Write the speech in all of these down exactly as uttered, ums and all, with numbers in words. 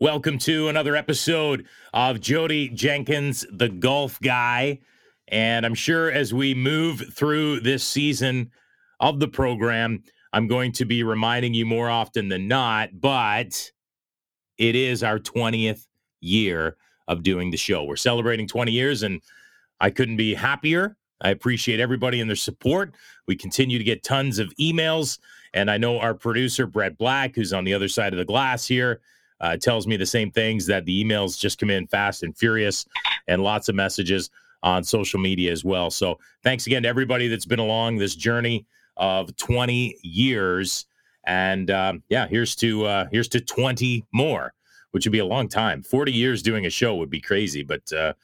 Welcome to another episode of Jody Jenkins, the Golf Guy. And I'm sure as we move through this season of the program, I'm going to be reminding you more often than not, but it is our twentieth year of doing the show. We're celebrating twenty years, and I couldn't be happier. I appreciate everybody and their support. We continue to get tons of emails, and I know our producer, Brett Black, who's on the other side of the glass here, Uh, tells me the same things, that the emails just come in fast and furious, and lots of messages on social media as well. So thanks again to everybody that's been along this journey of twenty years. And um, yeah, here's to uh, here's to twenty more, which would be a long time. forty years doing a show would be crazy, but uh,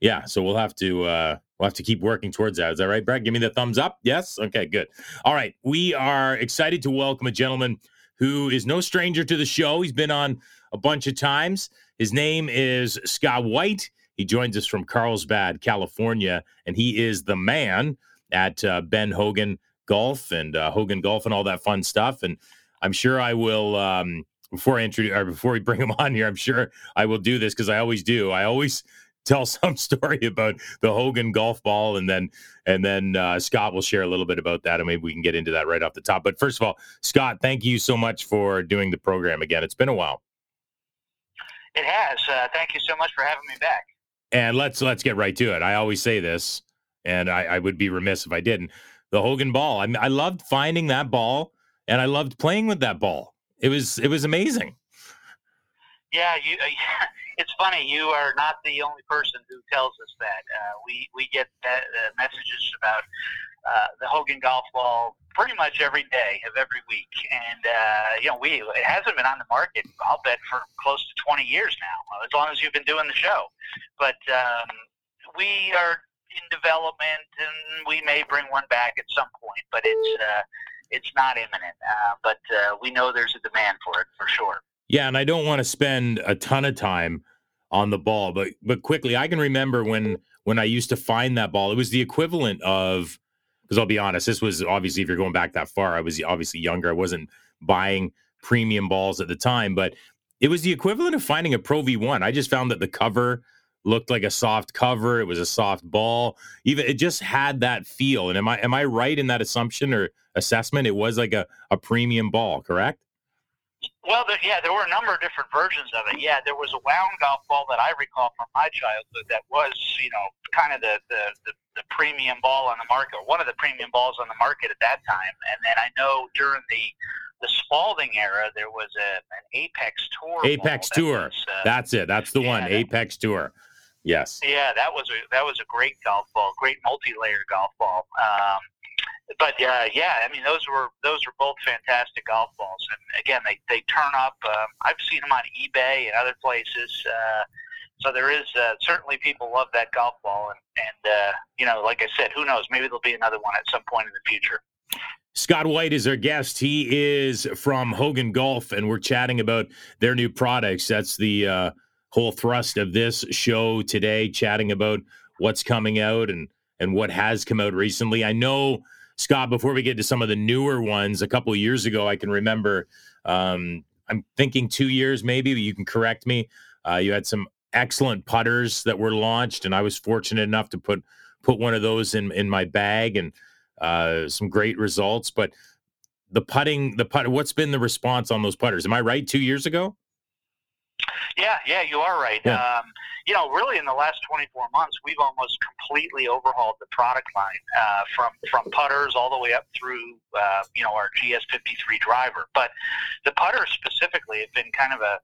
yeah. So we'll have to uh, we'll have to keep working towards that. Is that right, Brad? Give me the thumbs up. Yes. Okay. Good. All right. We are excited to welcome a gentleman who is no stranger to the show. He's been on a bunch of times. His name is Scott White. He joins us from Carlsbad, California, and he is the man at uh, Ben Hogan Golf and uh, Hogan Golf and all that fun stuff. And I'm sure I will, um, before I introduce, or before we bring him on here, I'm sure I will do this because I always do. I always tell some story about the Hogan golf ball, and then And then uh, Scott will share a little bit about that, and maybe we can get into that right off the top. But first of all, Scott, thank you so much for doing the program again. It's been a while. It has. Uh, thank you so much for having me back. And let's let's get right to it. I always say this, and I, I would be remiss if I didn't. The Hogan ball. I mean, I loved finding that ball, and I loved playing with that ball. It was it was amazing. Yeah, you. Uh, yeah. It's funny, you are not the only person who tells us that. Uh, we, we get that, uh, messages about uh, the Hogan golf ball pretty much every day of every week. And, uh, you know, we it hasn't been on the market, I'll bet, for close to twenty years now, as long as you've been doing the show. But um, we are in development, and we may bring one back at some point, but it's, uh, it's not imminent. Uh, but uh, we know there's a demand for it, for sure. Yeah, and I don't want to spend a ton of time on the ball, but but quickly, I can remember when when I used to find that ball. It was the equivalent of, because I'll be honest, this was obviously, if you're going back that far, I was obviously younger. I wasn't buying premium balls at the time, but it was the equivalent of finding a Pro V one. I just found that the cover looked like a soft cover. It was a soft ball. Even it just had that feel. And am I am I right in that assumption or assessment? It was like a, a premium ball, correct? Well, there, yeah, there were a number of different versions of it. Yeah, there was a wound golf ball that I recall from my childhood that was, you know, kind of the, the, the, the premium ball on the market, one of the premium balls on the market at that time. And then I know during the the Spalding era, there was a, an Apex Tour. Apex ball Tour. That was, uh, That's it. That's the yeah, one, that, Apex Tour. Yes. Yeah, that was a, that was a great golf ball, great multi-layer golf ball. Um, But uh, yeah, I mean, those were those were both fantastic golf balls, and again, they, they turn up. Um, I've seen them on eBay and other places, uh, so there is uh, certainly people love that golf ball, and and uh, you know, like I said, who knows? Maybe there'll be another one at some point in the future. Scott White is our guest. He is from Hogan Golf, and we're chatting about their new products. That's the uh, whole thrust of this show today, chatting about what's coming out and and what has come out recently. I know, Scott, before we get to some of the newer ones, a couple of years ago, I can remember, um, I'm thinking two years maybe, but you can correct me. Uh, you had some excellent putters that were launched, and I was fortunate enough to put put one of those in, in my bag, and uh, some great results. But the putting, the putter, what's been the response on those putters? Am I right, two years ago? Yeah, yeah, you are right. Yeah. Um, you know, really in the last twenty-four months, we've almost completely overhauled the product line, uh, from, from putters all the way up through, uh, you know, our G S fifty-three driver. But the putters specifically have been kind of a,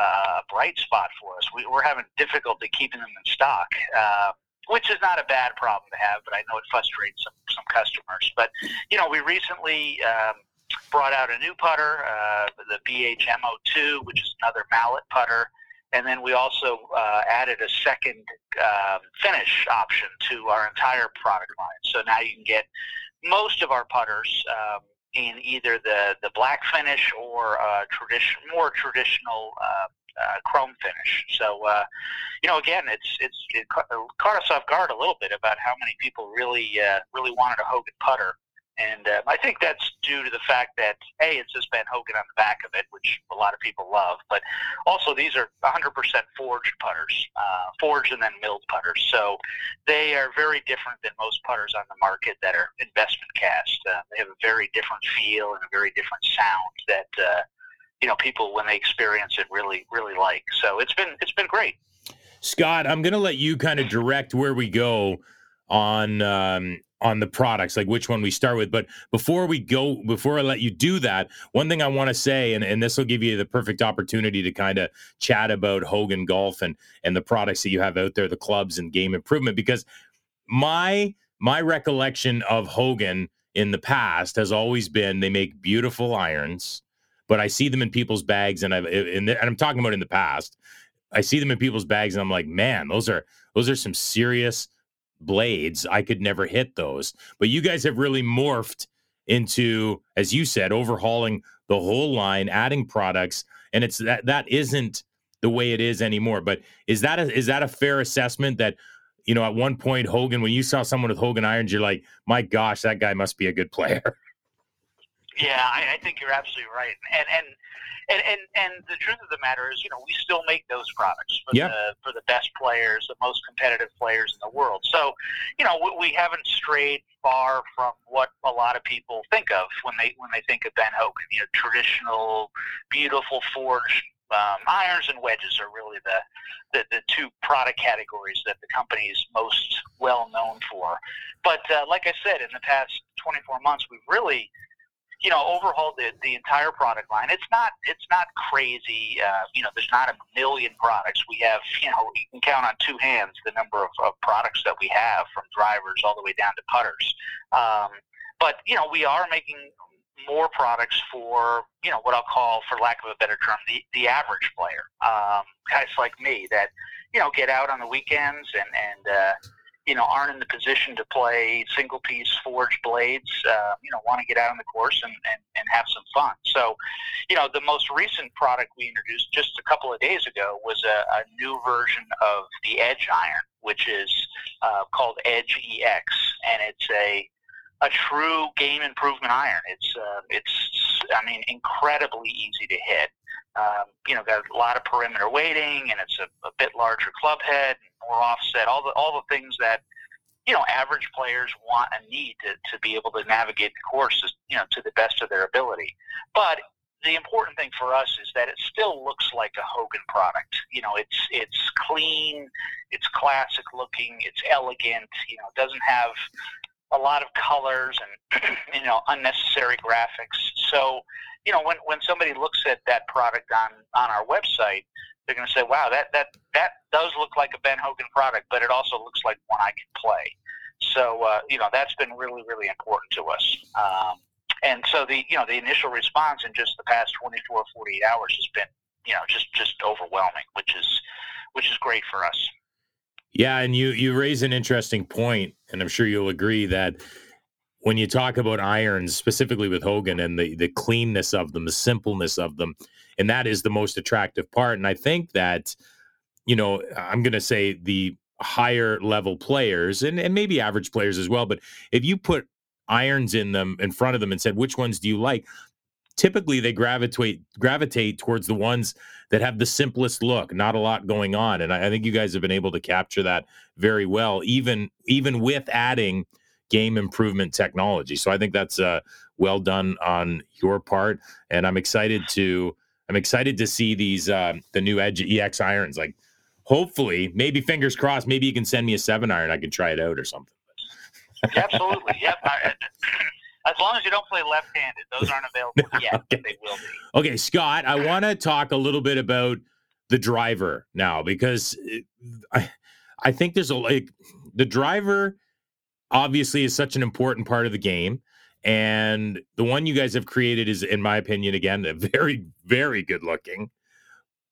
uh, bright spot for us. We, we're having difficulty keeping them in stock, uh, which is not a bad problem to have, but I know it frustrates some, some customers. But, you know, we recently, um, brought out a new putter, uh, the B H M oh two, which is another mallet putter. And then we also uh, added a second uh, finish option to our entire product line. So now you can get most of our putters um, in either the, the black finish or a tradition, more traditional uh, uh, chrome finish. So, uh, you know, again, it's it's it caught us off guard a little bit about how many people really, uh, really wanted a Hogan putter. And uh, I think that's due to the fact that, A, it says Ben Hogan on the back of it, which a lot of people love, but also these are one hundred percent forged putters, uh, forged and then milled putters. So they are very different than most putters on the market that are investment cast. Uh, they have a very different feel and a very different sound that, uh, you know, people, when they experience it, really, really like. So it's been it's been great. Scott, I'm going to let you kind of direct where we go on um, on the products, like which one we start with. But before we go, before I let you do that, one thing I want to say, and, and this will give you the perfect opportunity to kind of chat about Hogan Golf and, and the products that you have out there, the clubs and game improvement, because my, my recollection of Hogan in the past has always been they make beautiful irons, but I see them in people's bags, and, I've, and I'm talking about in the past, I see them in people's bags, and I'm like, man, those are those are some serious blades. I could never hit those. But you guys have really morphed into, as you said, overhauling the whole line, adding products, and it's that that isn't the way it is anymore. But is that a, is that a fair assessment that, you know, at one point Hogan, when you saw someone with Hogan irons, you're like, my gosh, that guy must be a good player. Yeah, I, I think you're absolutely right, and and. And, and and the truth of the matter is, you know, we still make those products for, yep. the, for the best players, the most competitive players in the world. So, you know, we, we haven't strayed far from what a lot of people think of when they when they think of Ben Hogan. You know, traditional, beautiful forged um, irons and wedges are really the, the, the two product categories that the company is most well known for. But uh, like I said, in the past twenty-four months, we've really – You know, overhaul the, the entire product line. It's not it's not crazy. Uh, you know, there's not a million products. We have, you know, you can count on two hands the number of, of products that we have, from drivers all the way down to putters. Um, but, you know, we are making more products for, you know, what I'll call, for lack of a better term, the, the average player. Um, guys like me that, you know, get out on the weekends and, and uh you know, aren't in the position to play single-piece forged blades, uh, you know, want to get out on the course and, and, and have some fun. So, you know, the most recent product we introduced just a couple of days ago was a, a new version of the Edge Iron, which is uh, called Edge E X, and it's a a true game improvement iron. It's, uh, it's I mean, incredibly easy to hit. Um, you know, got a lot of perimeter weighting, and it's a, a bit larger club head, more offset, all the all the things that, you know, average players want and need to, to be able to navigate the course, you know, to the best of their ability. But the important thing for us is that it still looks like a Hogan product. You know, it's it's clean, it's classic looking, it's elegant. You know, it doesn't have a lot of colors and, you know, unnecessary graphics. So, you know, when, when somebody looks at that product on, on our website, they're going to say, wow, that, that, that does look like a Ben Hogan product, but it also looks like one I can play. So, uh, you know, that's been really, really important to us. Um, and so the, you know, the initial response in just the past twenty-four, forty-eight hours has been, you know, just, just overwhelming, which is, which is great for us. Yeah. And you, you raise an interesting point, and I'm sure you'll agree that when you talk about irons, specifically with Hogan, and the, the cleanness of them, the simpleness of them, and that is the most attractive part. And I think that, you know, I'm going to say the higher level players, and, and maybe average players as well, but if you put irons in them, in front of them, and said, which ones do you like? Typically they gravitate gravitate towards the ones that have the simplest look, not a lot going on. And I, I think you guys have been able to capture that very well, even even with adding game improvement technology. So I think that's uh, well done on your part, and I'm excited to I'm excited to see these uh, the new Edge E X irons. Like, hopefully, maybe fingers crossed, maybe you can send me a seven iron, I can try it out or something. Absolutely, yep. I, as long as you don't play left-handed, those aren't available yet. Okay. But they will be. Okay, Scott, I want to talk a little bit about the driver now, because I I think there's a like the driver. Obviously is such an important part of the game, and the one you guys have created is, in my opinion, again, a very, very good looking,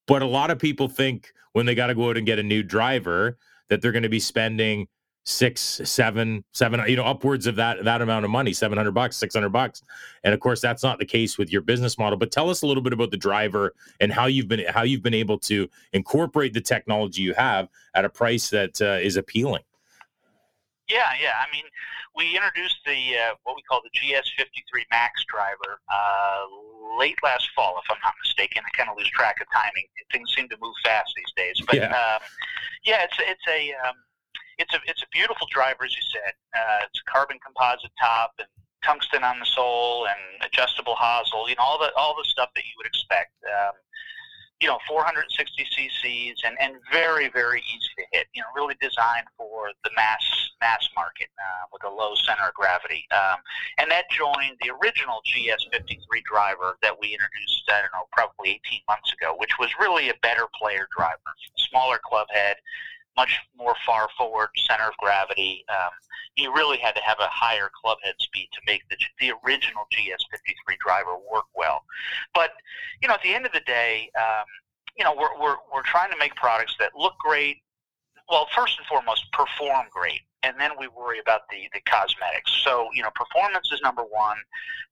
but a lot of people think when they got to go out and get a new driver that they're going to be spending six, seven, seven, you know, upwards of that, that amount of money, seven hundred bucks, six hundred bucks. And of course that's not the case with your business model, but tell us a little bit about the driver and how you've been, how you've been able to incorporate the technology you have at a price that uh, is appealing. Yeah, yeah. I mean, we introduced the uh, what we call the G S fifty-three Max driver uh, late last fall, if I'm not mistaken. I kind of lose track of timing. Things seem to move fast these days. But yeah, um, yeah it's it's a um, it's a it's a beautiful driver, as you said. Uh, it's a carbon composite top and tungsten on the sole and adjustable hosel. You know, all the all the stuff that you would expect. Um, you know, four hundred sixty cc's and, and very, very easy to hit, you know, really designed for the mass mass market uh, with a low center of gravity. Um, and that joined the original G S fifty-three driver that we introduced, I don't know, probably eighteen months ago, which was really a better player driver, smaller club head, much more far forward center of gravity. Um, you really had to have a higher club head speed to make the, the original G S fifty-three driver work well. But, you know, at the end of the day, um, you know, we're, we're, we're trying to make products that look great. Well, first and foremost, perform great. And then we worry about the, the cosmetics. So, you know, performance is number one,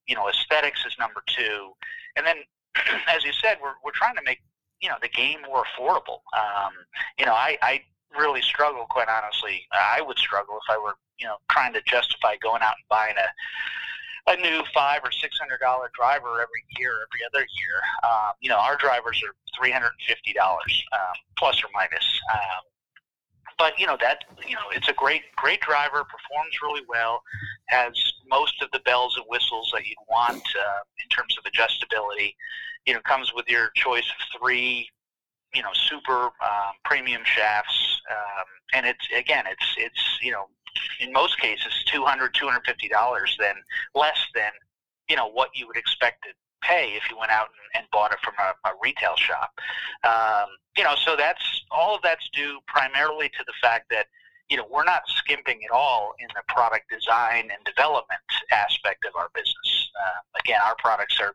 you know, aesthetics is number two. And then, as you said, we're, we're trying to make, you know, the game more affordable. Um, you know, I, I, really struggle, quite honestly. I would struggle if I were, you know, trying to justify going out and buying a a new five or six hundred dollar driver every year, every other year. Um, you know, our drivers are three hundred and fifty dollars, um, plus or minus. Um, but you know that you know it's a great, great driver, performs really well, has most of the bells and whistles that you'd want uh, in terms of adjustability. You know, comes with your choice of three, you know, super um, premium shafts, um, and it's again, it's it's you know, in most cases, two hundred dollars, two hundred fifty dollars then less than you know what you would expect to pay if you went out and, and bought it from a, a retail shop. Um, you know, so that's all of that's due primarily to the fact that you know we're not skimping at all in the product design and development aspect of our business. Uh, again, our products are,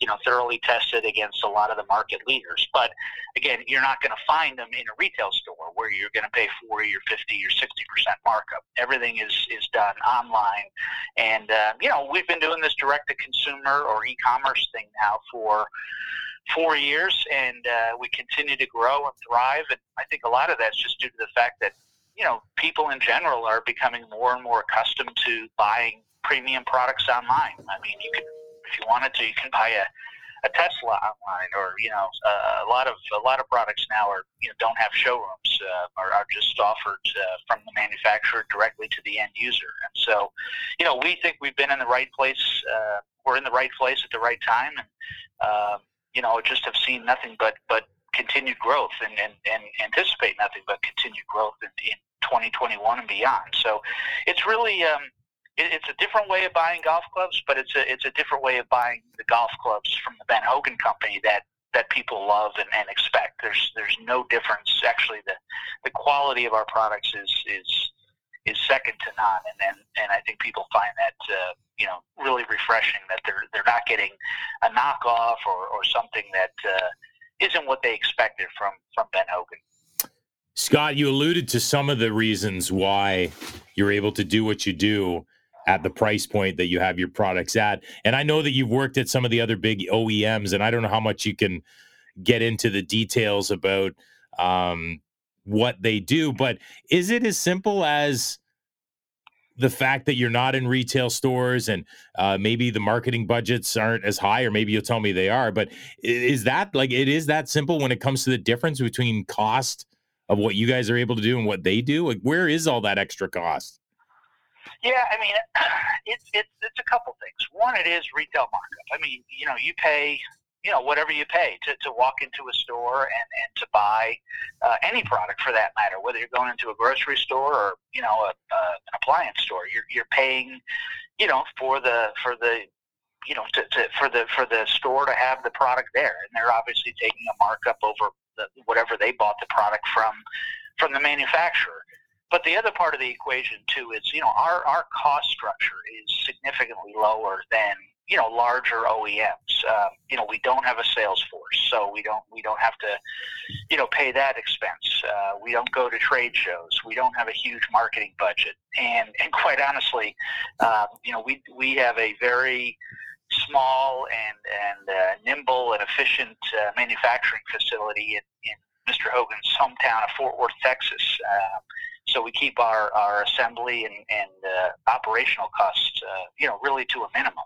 you know, thoroughly tested against a lot of the market leaders. But again, you're not going to find them in a retail store where you're going to pay forty or fifty or sixty percent markup. Everything is, is done online. And, uh, you know, we've been doing this direct-to-consumer or e-commerce thing now for four years, and uh, we continue to grow and thrive. And I think a lot of that's just due to the fact that, you know, people in general are becoming more and more accustomed to buying premium products online. I mean, you can, if you wanted to, you can buy a, a Tesla online, or you know, uh, a lot of a lot of products now are you know don't have showrooms, uh, are, are just offered uh, from the manufacturer directly to the end user. And so, you know, we think we've been in the right place. Uh, we're in the right place at the right time, and uh, you know, just have seen nothing but but continued growth, and and, and anticipate nothing but continued growth in, in twenty twenty-one and beyond. So, it's really. Um, It's a different way of buying golf clubs, but it's a it's a different way of buying the golf clubs from the Ben Hogan Company that, that people love and, and expect. There's there's no difference. Actually, the the quality of our products is is, is second to none, and then, and I think people find that uh, you know really refreshing that they're they're not getting a knockoff or, or something that uh, isn't what they expected from, from Ben Hogan. Scott, you alluded to some of the reasons why you're able to do what you do at the price point that you have your products at. And I know that you've worked at some of the other big O E Ms, and I don't know how much you can get into the details about um, what they do, but is it as simple as the fact that you're not in retail stores and uh, maybe the marketing budgets aren't as high, or maybe you'll tell me they are, but is that like, it is that simple when it comes to the difference between cost of what you guys are able to do and what they do? Like, where is all that extra cost? Yeah, I mean, it's it's it's a couple things. One, it is retail markup. I mean, you know, you pay, you know, whatever you pay to, to walk into a store and, and to buy uh, any product for that matter, whether you're going into a grocery store or, you know, a, uh, an appliance store, you're you're paying, you know, for the for the you know to, to for the for the store to have the product there, and they're obviously taking a markup over the, whatever they bought the product from from the manufacturer. But the other part of the equation too is, you know, our, our cost structure is significantly lower than, you know, larger O E Ms. Um, you know, we don't have a sales force, so we don't we don't have to, you know, pay that expense. Uh, we don't go to trade shows. We don't have a huge marketing budget, and and quite honestly, um, you know, we we have a very small and and uh, nimble and efficient uh, manufacturing facility in, in Mister Hogan's hometown of Fort Worth, Texas. Uh, So we keep our, our assembly and, and uh, operational costs, uh, you know, really to a minimum.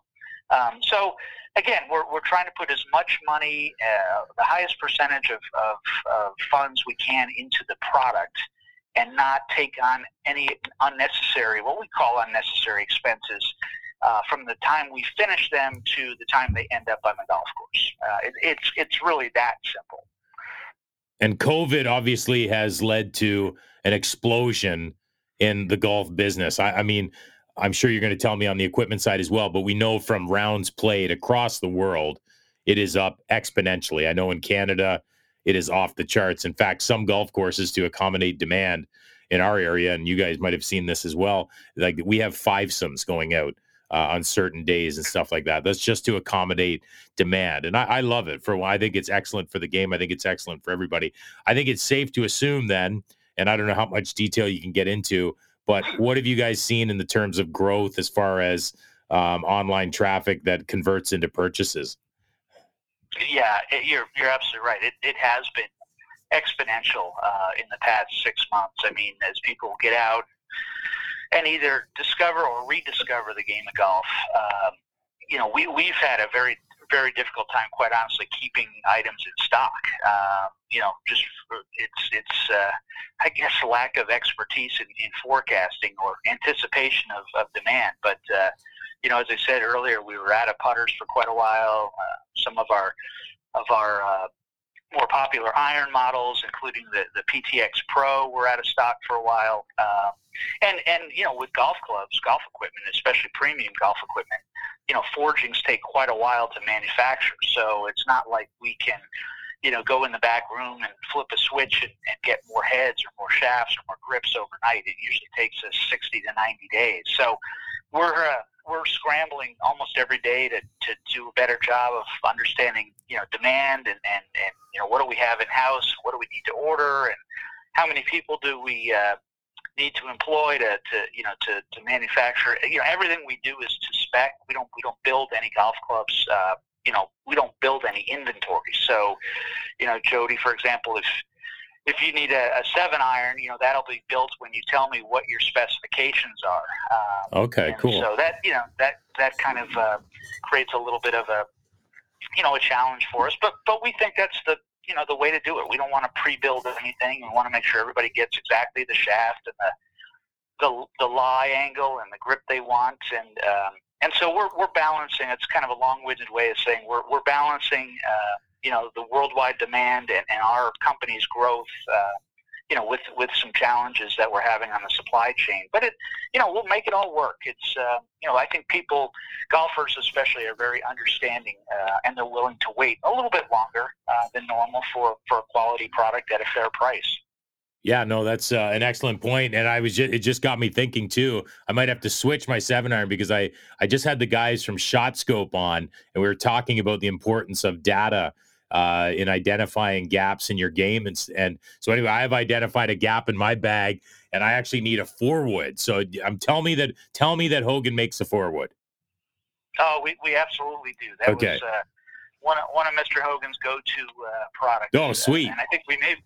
Um, so, again, we're we're trying to put as much money, uh, the highest percentage of, of, of funds we can into the product and not take on any unnecessary, what we call unnecessary expenses, uh, from the time we finish them to the time they end up on the golf course. Uh, it, it's, it's really that simple. And COVID obviously has led to an explosion in the golf business. I, I mean, I'm sure you're going to tell me on the equipment side as well, but we know from rounds played across the world, it is up exponentially. I know in Canada, it is off the charts. In fact, some golf courses to accommodate demand in our area, and you guys might have seen this as well, like we have fivesomes going out uh, on certain days and stuff like that. That's just to accommodate demand. And I, I love it. For I think it's excellent for the game. I think it's excellent for everybody. I think it's safe to assume then, and I don't know how much detail you can get into, but what have you guys seen in the terms of growth as far as um, online traffic that converts into purchases? Yeah, it, you're you're absolutely right. It it has been exponential uh, in the past six months. I mean, as people get out and either discover or rediscover the game of golf, um, you know, we we've had a very very difficult time, quite honestly, keeping items in stock. Uh, you know, just it's it's uh, I guess lack of expertise in, in forecasting or anticipation of, of demand. But uh, you know, as I said earlier, we were out of putters for quite a while. Uh, some of our of our uh, more popular iron models, including the, the P T X Pro, were out of stock for a while. Uh, and and you know, with golf clubs, golf equipment, especially premium golf equipment, you know, forgings take quite a while to manufacture. So it's not like we can, you know, go in the back room and flip a switch and, and get more heads or more shafts or more grips overnight. It usually takes us sixty to ninety days. So we're uh, we're scrambling almost every day to, to do a better job of understanding, you know, demand and, and, and you know, what do we have in house, what do we need to order, and how many people do we uh, need to employ to, to you know to, to manufacture. You know, everything we do is to spec. We don't we don't build any golf clubs. Uh, you know, we don't build any inventory. So, you know, Jody, for example, if if you need a, a seven iron, you know, that'll be built when you tell me what your specifications are. Um, okay, cool. So that you know that that kind of uh, creates a little bit of a you know a challenge for us. But but we think that's the you know, the way to do it. We don't want to pre-build anything. We want to make sure everybody gets exactly the shaft and the the, the lie angle and the grip they want. And um, and so we're we're balancing. It's kind of a long-winded way of saying we're we're balancing, uh, you know, the worldwide demand and, and our company's growth, uh, you know, with, with some challenges that we're having on the supply chain. But, it, you know, we'll make it all work. It's, uh, you know, I think people, golfers especially, are very understanding uh, and they're willing to wait a little bit longer uh, than normal for, for a quality product at a fair price. Yeah, no, that's uh, an excellent point. And I was just, it just got me thinking too. I might have to switch my seven iron because I, I just had the guys from ShotScope on and we were talking about the importance of data uh in identifying gaps in your game, and and so anyway, I have identified a gap in my bag, and I actually need a four wood. So um, tell me that tell me that Hogan makes a four wood. Oh, we, we absolutely do. That okay. was uh, one of, one of Mister Hogan's go-to uh, products. Oh, sweet! Uh, and I think we may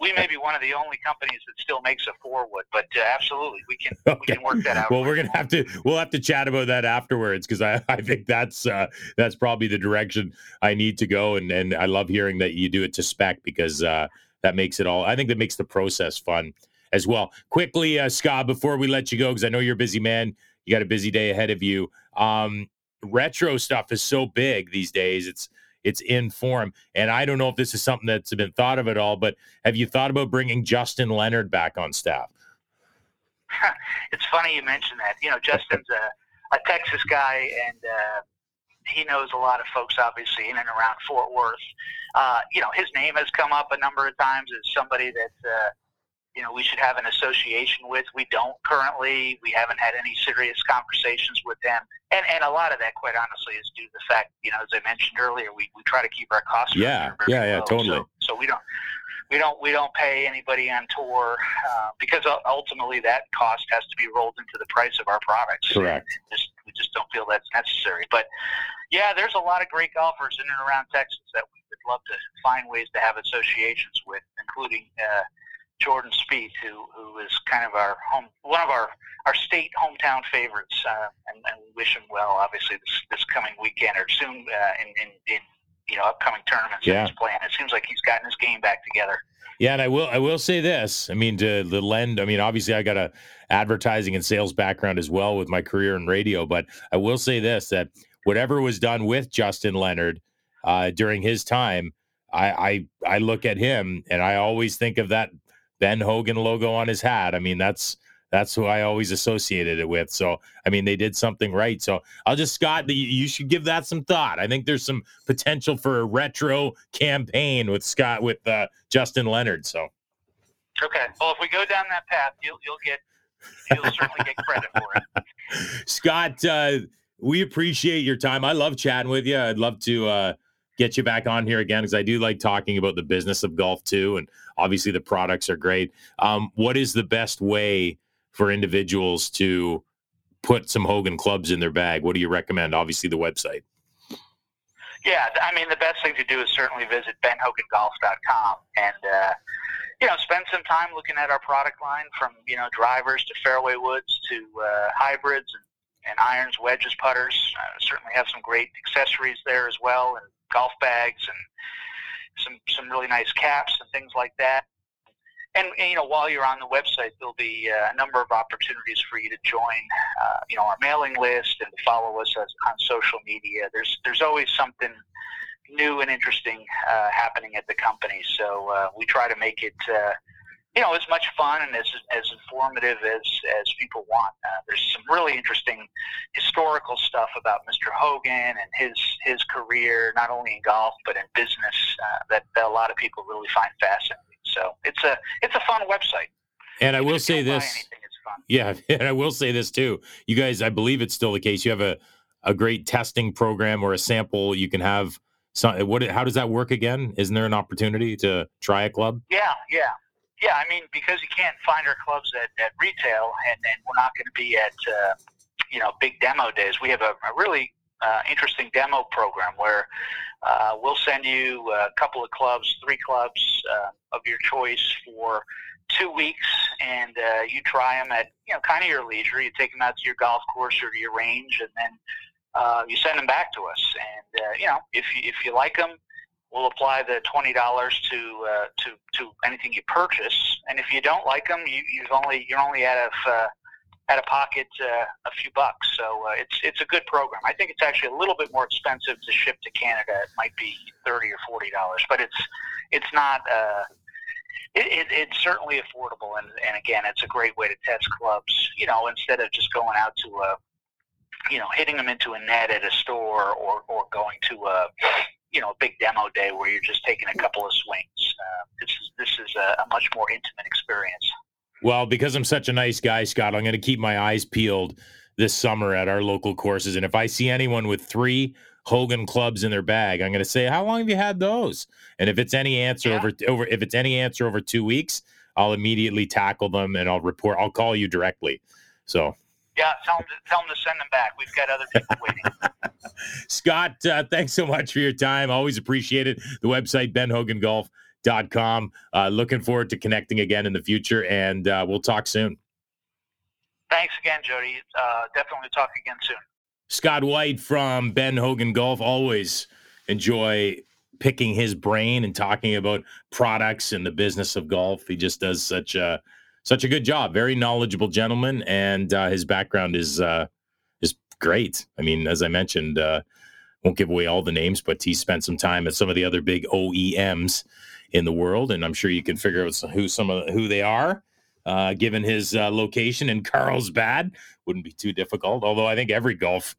we may be one of the only companies that still makes a four wood, but uh, absolutely we can okay. we can work that out. Well, we're gonna have to we'll have to chat about that afterwards, because I, I think that's uh, that's probably the direction I need to go, and and I love hearing that you do it to spec, because uh, that makes it all. I think that makes the process fun as well. Quickly, uh, Scott, before we let you go, because I know you're a busy man, you got a busy day ahead of you. Um, retro stuff is so big these days. It's It's in form. And I don't know if this is something that's been thought of at all, but have you thought about bringing Justin Leonard back on staff? It's funny you mentioned that. You know, Justin's a, a Texas guy, and uh, he knows a lot of folks, obviously, in and around Fort Worth. Uh, you know, his name has come up a number of times as somebody that, uh, you know, we should have an association with. We don't currently. We haven't had any serious conversations with them. And and a lot of that, quite honestly, is due to the fact, you know, as I mentioned earlier, we, we try to keep our costs. Yeah, yeah, yeah, low. Totally. So, so we don't we don't we don't pay anybody on tour uh, because ultimately that cost has to be rolled into the price of our products. Correct. And just, we just don't feel that's necessary. But yeah, there's a lot of great golfers in and around Texas that we would love to find ways to have associations with, including uh, Jordan Spieth, who who is kind of our home, one of our, our state hometown favorites, uh, and, and wish him well. Obviously, this, this coming weekend or soon uh, in, in in you know upcoming tournaments yeah. that he's playing. It seems like he's gotten his game back together. Yeah, and I will I will say this. I mean, to the lend. I mean, obviously, I got a advertising and sales background as well with my career in radio, but I will say this: that whatever was done with Justin Leonard uh, during his time, I, I I look at him and I always think of that Ben Hogan logo on his hat. I mean, that's that's who I always associated it with. So, I mean, they did something right. So I'll just, Scott, you should give that some thought. I think there's some potential for a retro campaign with Scott, with uh, Justin Leonard. So, okay. Well, if we go down that path, you'll, you'll get, you'll certainly get credit for it. Scott, uh, we appreciate your time. I love chatting with you. I'd love to, uh, get you back on here again, because I do like talking about the business of golf too, and obviously the products are great. Um, what is the best way for individuals to put some Hogan clubs in their bag? What do you recommend? Obviously the website. Yeah, I mean, the best thing to do is certainly visit Ben Hogan Golf dot com and, uh, you know, spend some time looking at our product line, from, you know, drivers to fairway woods to uh, hybrids and, and irons, wedges, putters. Uh, certainly have some great accessories there as well, and golf bags and some some really nice caps and things like that. And, and you know, while you're on the website, there'll be uh, a number of opportunities for you to join, uh, you know, our mailing list and to follow us as, on social media. There's there's always something new and interesting uh, happening at the company. So uh, we try to make it, uh, you know, as much fun and as as informative as, as people want. Uh, there's some really interesting historical stuff about Mister Hogan and his his career, not only in golf but in business, uh, that, that a lot of people really find fascinating. So it's a it's a fun website. And I will say this. Anything, it's fun. Yeah, and I will say this too. You guys, I believe it's still the case. You have a, a great testing program or a sample you can have. Some, what? How does that work again? Isn't there an opportunity to try a club? Yeah, yeah. Yeah, I mean, because you can't find our clubs at, at retail, and, and we're not going to be at, uh, you know, big demo days. We have a, a really uh, interesting demo program where uh, we'll send you a couple of clubs, three clubs uh, of your choice for two weeks, and uh, you try them at, you know, kind of your leisure. You take them out to your golf course or to your range, and then uh, you send them back to us. And, uh, you know, if you, if you like them, we'll apply the twenty dollars to, uh, to to anything you purchase, and if you don't like them, you, you've only you're only out of uh, out of pocket uh, a few bucks. So uh, it's it's a good program. I think it's actually a little bit more expensive to ship to Canada. It might be thirty dollars or forty dollars, but it's it's not uh, it, it it's certainly affordable. And, and again, it's a great way to test clubs. You know, instead of just going out to a, you know, hitting them into a net at a store, or or going to a, you know, a big demo day where you're just taking a couple of swings. Uh, this is this is a, a much more intimate experience. Well, because I'm such a nice guy, Scott, I'm going to keep my eyes peeled this summer at our local courses. And if I see anyone with three Hogan clubs in their bag, I'm going to say, "How long have you had those?" And if it's any answer yeah. over over if it's any answer over two weeks, I'll immediately tackle them and I'll report. I'll call you directly. So. Yeah, tell them, to, tell them to send them back. We've got other people waiting. Scott, uh, thanks so much for your time. Always appreciate it. The website, Ben Hogan Golf dot com. Uh, looking forward to connecting again in the future, and uh, we'll talk soon. Thanks again, Jody. Uh, definitely talk again soon. Scott White from Ben Hogan Golf. Always enjoy picking his brain and talking about products and the business of golf. He just does such a... Such a good job. Very knowledgeable gentleman, and uh, his background is uh, is great. I mean, as I mentioned, uh, won't give away all the names, but he spent some time at some of the other big O E Ms in the world, and I'm sure you can figure out who some of who they are, uh, given his uh, location in Carlsbad. Wouldn't be too difficult, although I think every golf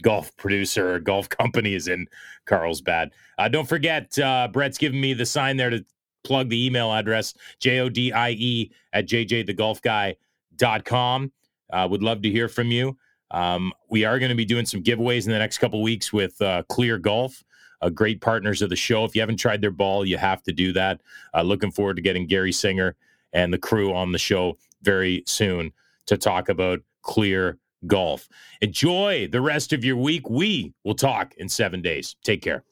golf producer or golf company is in Carlsbad. Uh, don't forget, uh, Brett's giving me the sign there to plug the email address, J O D I E at J J the golf guy dot com. Uh, would love to hear from you. Um, we are going to be doing some giveaways in the next couple of weeks with uh, Clear Golf, uh, great partners of the show. If you haven't tried their ball, you have to do that. Uh, looking forward to getting Gary Singer and the crew on the show very soon to talk about Clear Golf. Enjoy the rest of your week. We will talk in seven days. Take care.